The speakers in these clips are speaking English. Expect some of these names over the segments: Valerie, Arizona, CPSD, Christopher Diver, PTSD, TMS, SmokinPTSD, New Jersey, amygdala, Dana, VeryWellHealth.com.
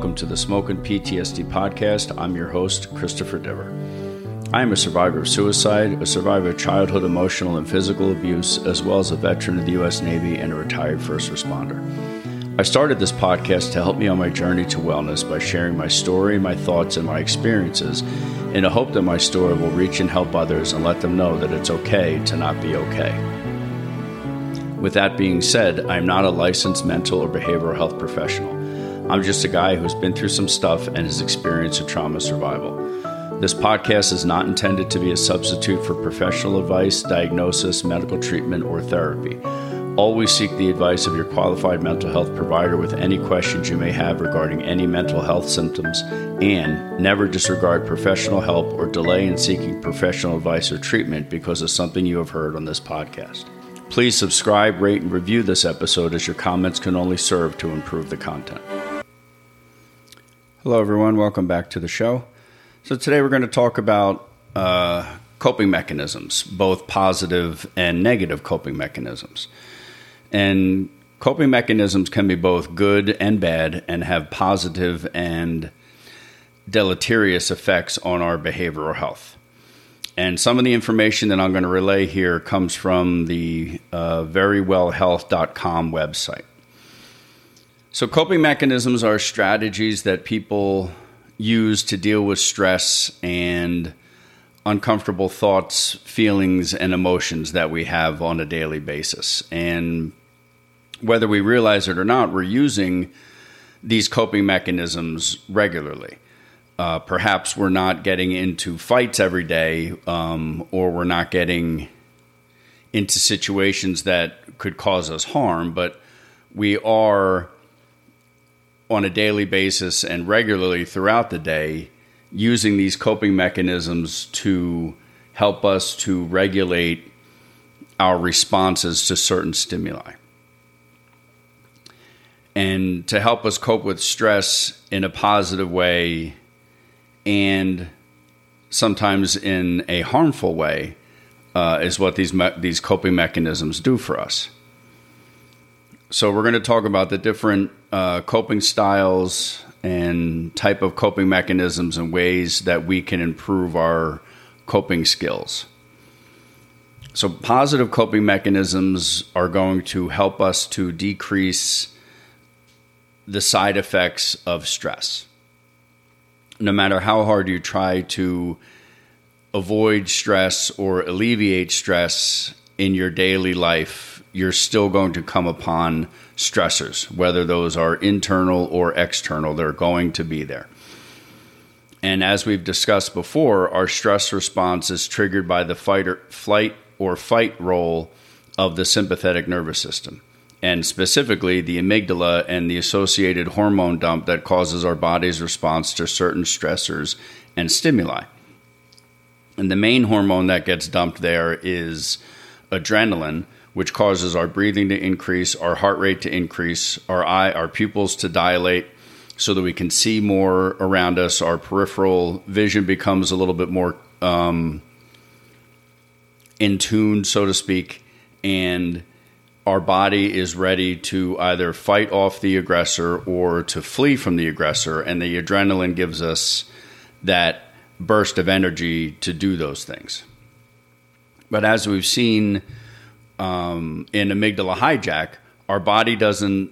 welcome to the Smokin' PTSD podcast. I'm your host, Christopher Diver. I am a survivor of suicide, a survivor of childhood emotional and physical abuse, as well as a veteran of the U.S. Navy and a retired first responder. I started this podcast to help me on my journey to wellness by sharing my story, my thoughts, and my experiences in the hope that my story will reach and help others and let them know that it's okay to not be okay. With that being said, I'm not a licensed mental or behavioral health professional. I'm just a guy who's been through some stuff and has experienced a trauma survival. This podcast is not intended to be a substitute for professional advice, diagnosis, medical treatment, or therapy. Always seek the advice of your qualified mental health provider with any questions you may have regarding any mental health symptoms, and never disregard professional help or delay in seeking professional advice or treatment because of something you have heard on this podcast. Please subscribe, rate, and review this episode as your comments can only serve to improve the content. Hello, everyone. Welcome back to the show. So today we're going to talk about coping mechanisms, both positive and negative coping mechanisms. And coping mechanisms can be both good and bad and have positive and deleterious effects on our behavioral health. And some of the information that I'm going to relay here comes from the VeryWellHealth.com website. So coping mechanisms are strategies that people use to deal with stress and uncomfortable thoughts, feelings, and emotions that we have on a daily basis. And whether we realize it or not, we're using these coping mechanisms regularly. Perhaps we're not getting into fights every day, or we're not getting into situations that could cause us harm, but we are on a daily basis and regularly throughout the day using these coping mechanisms to help us to regulate our responses to certain stimuli. And to help us cope with stress in a positive way, and sometimes in a harmful way, is what these coping mechanisms do for us. So we're going to talk about the different coping styles and type of coping mechanisms and ways that we can improve our coping skills. So positive coping mechanisms are going to help us to decrease the side effects of stress. No matter how hard you try to avoid stress or alleviate stress in your daily life, you're still going to come upon stressors, whether those are internal or external. They're going to be there. And as we've discussed before, our stress response is triggered by the fight or flight role of the sympathetic nervous system, and specifically the amygdala and the associated hormone dump that causes our body's response to certain stressors and stimuli. And the main hormone that gets dumped there is adrenaline, which causes our breathing to increase, our heart rate to increase, our pupils to dilate so that we can see more around us. Our peripheral vision becomes a little bit more in tune, so to speak, and our body is ready to either fight off the aggressor or to flee from the aggressor, and the adrenaline gives us that burst of energy to do those things. But as we've seen in amygdala hijack, our body doesn't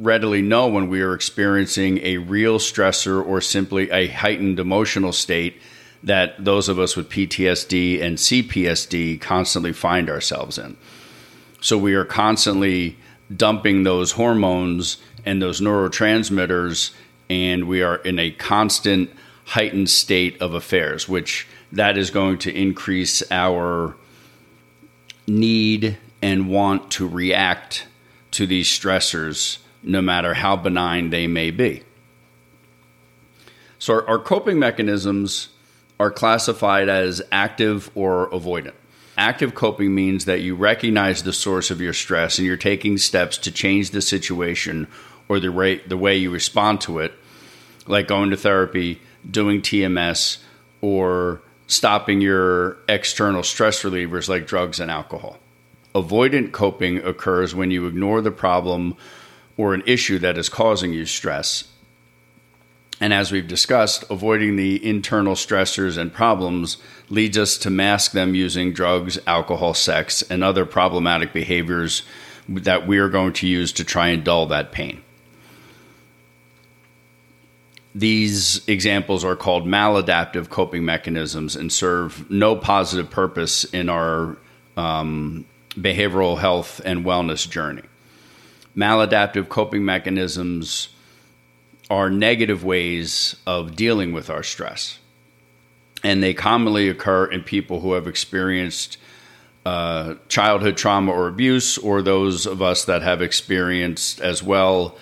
readily know when we are experiencing a real stressor or simply a heightened emotional state that those of us with PTSD and CPSD constantly find ourselves in. So we are constantly dumping those hormones and those neurotransmitters, and we are in a constant heightened state of affairs, which that is going to increase our need and want to react to these stressors, no matter how benign they may be. So our coping mechanisms are classified as active or avoidant. Active coping means that you recognize the source of your stress and you're taking steps to change the situation or the way you respond to it, like going to therapy, doing TMS, or stopping your external stress relievers like drugs and alcohol. Avoidant coping occurs when you ignore the problem or an issue that is causing you stress And as we've discussed, avoiding the internal stressors and problems leads us to mask them using drugs, alcohol, sex, and other problematic behaviors that we are going to use to try and dull that pain. These examples are called maladaptive coping mechanisms and serve no positive purpose in our behavioral health and wellness journey. Maladaptive coping mechanisms are negative ways of dealing with our stress, and they commonly occur in people who have experienced childhood trauma or abuse, or those of us that have experienced as well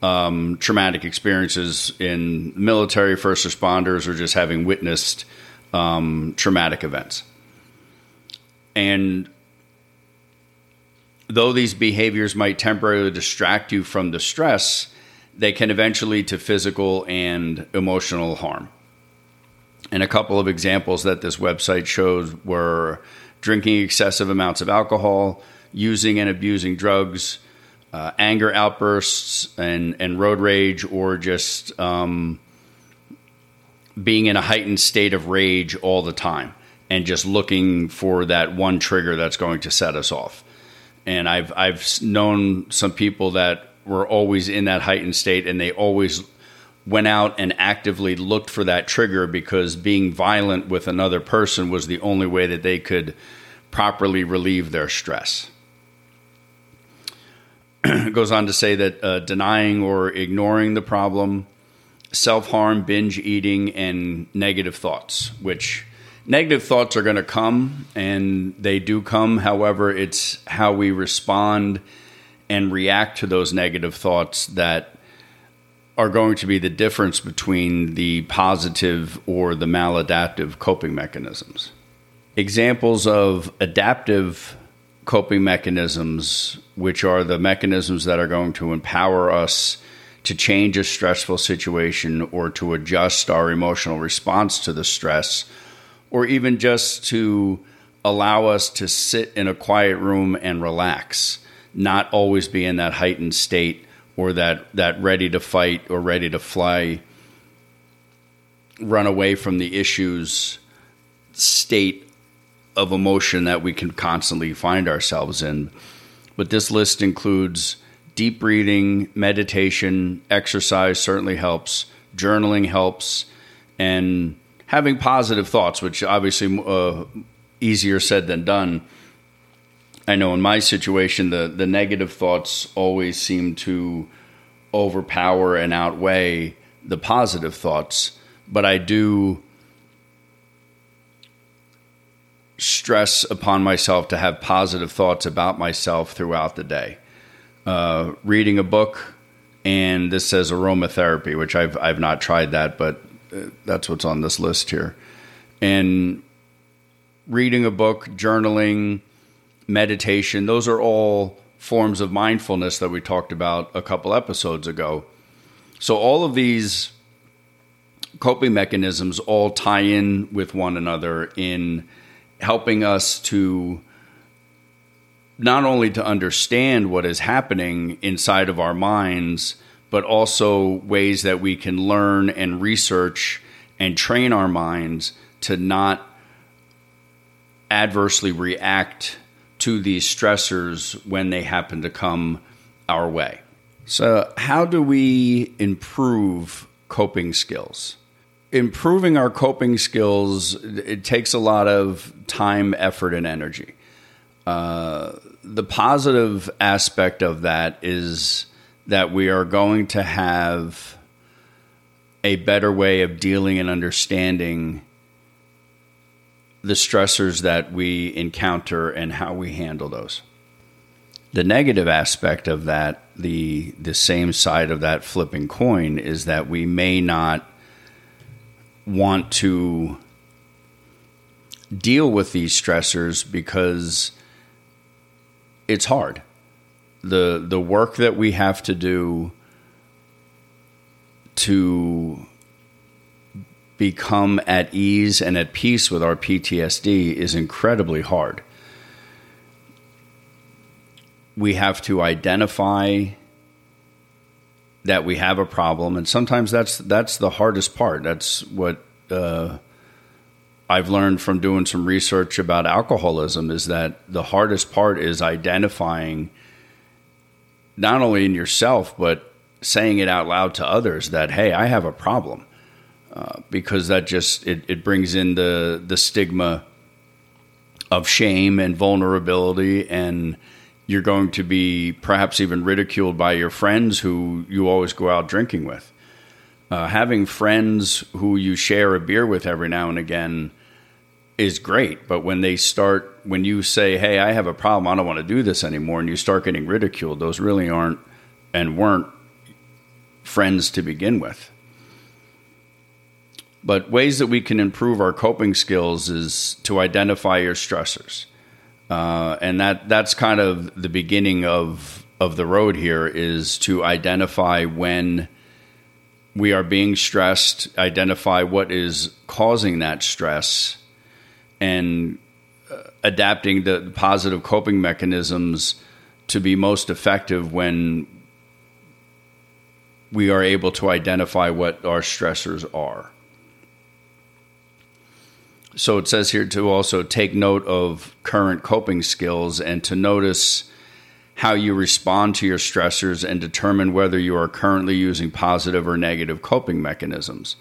traumatic experiences in military, first responders, or just having witnessed traumatic events. And though these behaviors might temporarily distract you from the stress, they can eventually lead to physical and emotional harm. And a couple of examples that this website shows were drinking excessive amounts of alcohol, using and abusing drugs, anger outbursts and road rage, or just being in a heightened state of rage all the time and just looking for that one trigger that's going to set us off. And I've known some people that were always in that heightened state, and they always went out and actively looked for that trigger, because being violent with another person was the only way that they could properly relieve their stress. It goes on to say that denying or ignoring the problem, self-harm, binge eating, and negative thoughts, which negative thoughts are going to come, and they do come. However, it's how we respond and react to those negative thoughts that are going to be the difference between the positive or the maladaptive coping mechanisms. Examples of adaptive coping mechanisms, which are the mechanisms that are going to empower us to change a stressful situation or to adjust our emotional response to the stress, or even just to allow us to sit in a quiet room and relax, not always be in that heightened state or that ready to fight or ready to fly, run away from the issues state of emotion that we can constantly find ourselves in. But this list includes deep breathing, meditation, exercise certainly helps, journaling helps, and having positive thoughts, which obviously easier said than done. I know in my situation, the negative thoughts always seem to overpower and outweigh the positive thoughts, but I do stress upon myself to have positive thoughts about myself throughout the day. Reading a book, and this says aromatherapy, which I've not tried that, but that's what's on this list here. And reading a book, journaling, meditation, those are all forms of mindfulness that we talked about a couple episodes ago. So all of these coping mechanisms all tie in with one another in helping us to not only to understand what is happening inside of our minds, but also ways that we can learn and research and train our minds to not adversely react to these stressors when they happen to come our way. So how do we improve coping skills? Improving our coping skills, it takes a lot of time, effort, and energy. The positive aspect of that is that we are going to have a better way of dealing and understanding the stressors that we encounter and how we handle those. The negative aspect of that, the same side of that flipping coin, is that we may not want to deal with these stressors because it's hard. The work that we have to do to become at ease and at peace with our PTSD is incredibly hard. We have to identify that we have a problem. And sometimes that's the hardest part. That's what I've learned from doing some research about alcoholism, is that the hardest part is identifying, not only in yourself, but saying it out loud to others that, hey, I have a problem, because that just, it brings in the stigma of shame and vulnerability, and you're going to be perhaps even ridiculed by your friends who you always go out drinking with. Having friends who you share a beer with every now and again is great, but when you say, hey, I have a problem, I don't want to do this anymore, and you start getting ridiculed, those really aren't and weren't friends to begin with. But ways that we can improve our coping skills is to identify your stressors. And that's kind of the beginning of the road here, is to identify when we are being stressed, identify what is causing that stress, and adapting the positive coping mechanisms to be most effective when we are able to identify what our stressors are. So it says here to also take note of current coping skills and to notice how you respond to your stressors and determine whether you are currently using positive or negative coping mechanisms.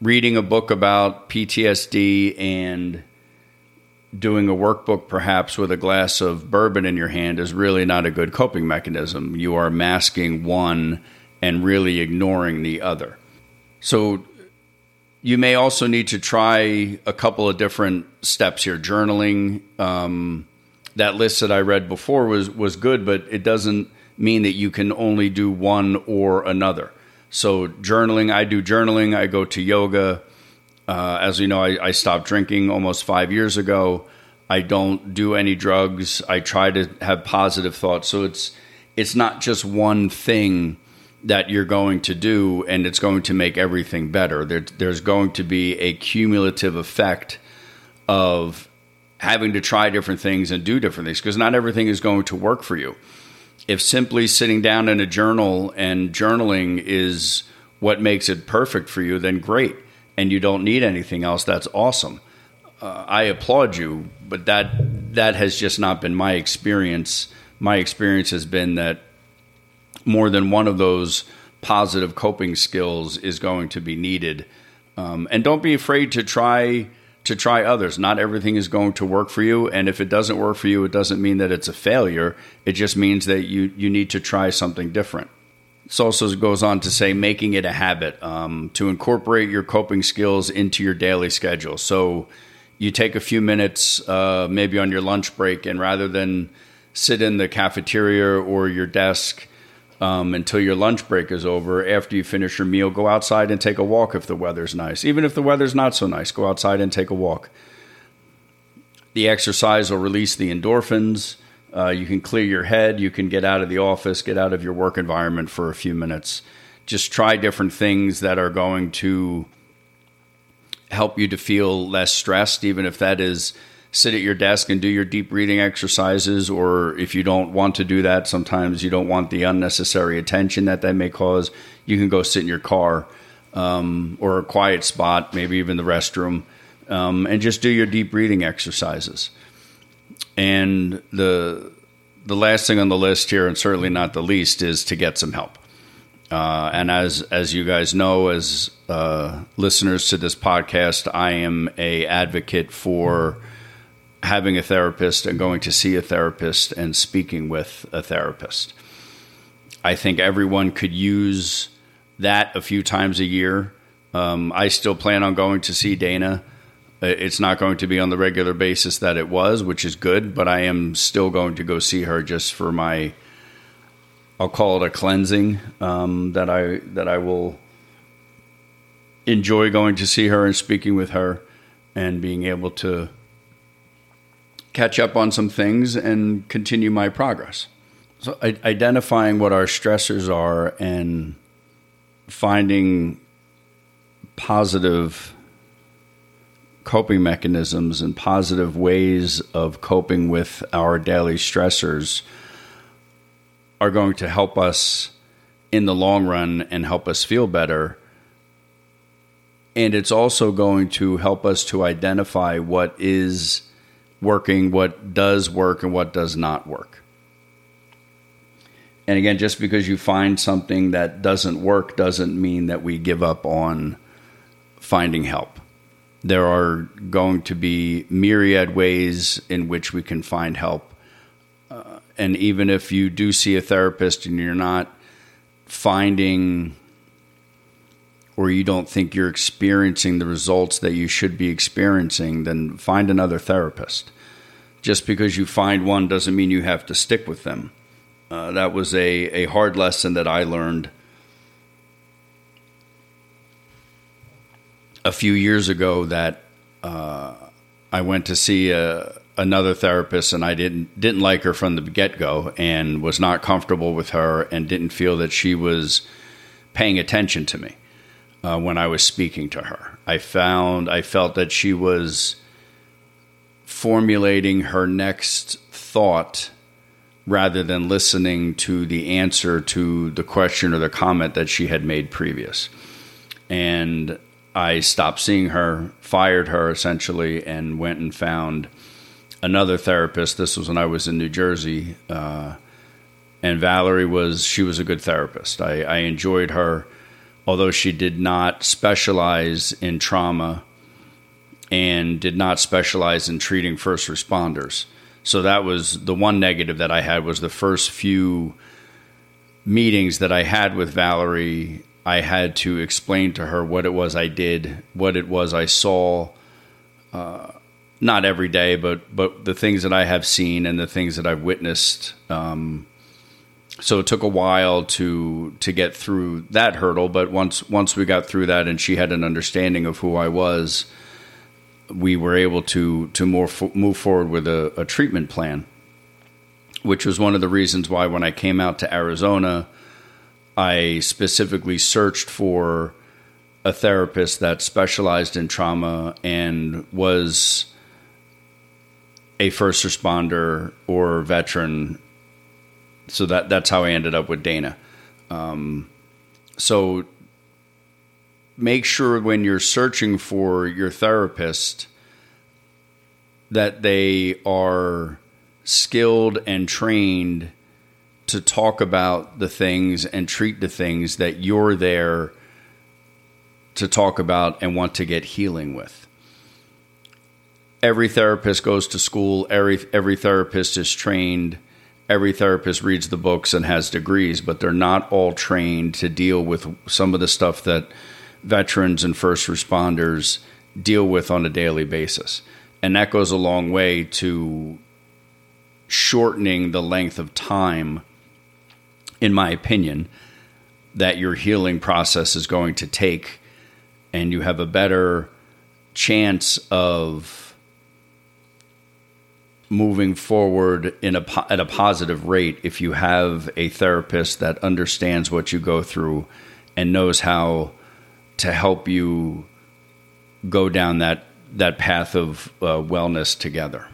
Reading a book about PTSD and doing a workbook perhaps with a glass of bourbon in your hand is really not a good coping mechanism. You are masking one and really ignoring the other. So you may also need to try a couple of different steps here. Journaling, that list that I read before was good, but it doesn't mean that you can only do one or another. So journaling, I do journaling, I go to yoga. As you know, I stopped drinking almost 5 years ago. I don't do any drugs. I try to have positive thoughts. So it's not just one thing that you're going to do and it's going to make everything better. There's going to be a cumulative effect of having to try different things and do different things, because not everything is going to work for you. If simply sitting down in a journal and journaling is what makes it perfect for you, then great. And you don't need anything else. That's awesome. I applaud you, but that has just not been my experience. My experience has been that more than one of those positive coping skills is going to be needed. And don't be afraid to try others. Not everything is going to work for you. And if it doesn't work for you, it doesn't mean that it's a failure. It just means that you need to try something different. This also goes on to say making it a habit, to incorporate your coping skills into your daily schedule. So you take a few minutes, maybe on your lunch break, and rather than sit in the cafeteria or your desk until your lunch break is over, after you finish your meal, go outside and take a walk if the weather's nice. Even if the weather's not so nice, go outside and take a walk. The exercise will release the endorphins. You can clear your head. You can get out of the office, get out of your work environment for a few minutes. Just try different things that are going to help you to feel less stressed, even if that is sit at your desk and do your deep breathing exercises, or if you don't want to do that, sometimes you don't want the unnecessary attention that may cause, you can go sit in your car or a quiet spot, maybe even the restroom, and just do your deep breathing exercises. And the last thing on the list here, and certainly not the least, is to get some help. And as you guys know, as listeners to this podcast, I am an advocate for having a therapist and going to see a therapist and speaking with a therapist. I think everyone could use that a few times a year. I still plan on going to see Dana. It's not going to be on the regular basis that it was, which is good, but I am still going to go see her just for my, I'll call it a cleansing, that I will enjoy going to see her and speaking with her and being able to catch up on some things and continue my progress. So identifying what our stressors are and finding positive coping mechanisms and positive ways of coping with our daily stressors are going to help us in the long run and help us feel better. And it's also going to help us to identify what is working, what does work, and what does not work. And again, just because you find something that doesn't work doesn't mean that we give up on finding help. There are going to be myriad ways in which we can find help. And even if you do see a therapist and you're not finding, or you don't think you're experiencing the results that you should be experiencing, then find another therapist. Just because you find one doesn't mean you have to stick with them. That was a hard lesson that I learned a few years ago, that I went to see another therapist, and I didn't like her from the get-go, and was not comfortable with her, and didn't feel that she was paying attention to me when I was speaking to her. I felt that she was formulating her next thought rather than listening to the answer to the question or the comment that she had made previous. And I stopped seeing her, fired her essentially, and went and found another therapist. This was when I was in New Jersey. And Valerie was a good therapist. I enjoyed her, although she did not specialize in trauma and did not specialize in treating first responders. So that was the one negative that I had, was the first few meetings that I had with Valerie, I had to explain to her what it was I did, what it was I saw, not every day, but the things that I have seen and the things that I've witnessed. So it took a while to get through that hurdle. But once we got through that and she had an understanding of who I was, we were able to move forward with a treatment plan, which was one of the reasons why when I came out to Arizona, I specifically searched for a therapist that specialized in trauma and was a first responder or veteran. So that's how I ended up with Dana. So make sure when you're searching for your therapist that they are skilled and trained to talk about the things and treat the things that you're there to talk about and want to get healing with. Every therapist goes to school. Every therapist is trained. Every therapist reads the books and has degrees, but they're not all trained to deal with some of the stuff that veterans and first responders deal with on a daily basis. And that goes a long way to shortening the length of time, in my opinion, that your healing process is going to take, and you have a better chance of moving forward at a positive rate if you have a therapist that understands what you go through and knows how to help you go down that path of wellness together.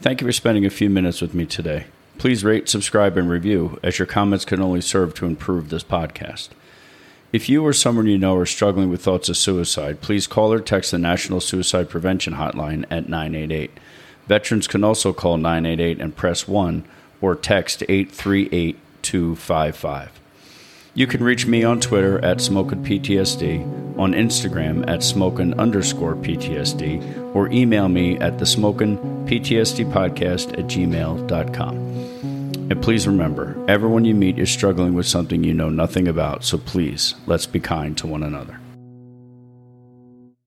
Thank you for spending a few minutes with me today. Please rate, subscribe, and review, as your comments can only serve to improve this podcast. If you or someone you know are struggling with thoughts of suicide, please call or text the National Suicide Prevention Hotline at 988. Veterans can also call 988 and press 1 or text 838-255. You can reach me on Twitter at SmokinPTSD, on Instagram at Smokin_PTSD, or email me at the SmokinPTSDpodcast@gmail.com. And please remember, everyone you meet is struggling with something you know nothing about, so please, let's be kind to one another.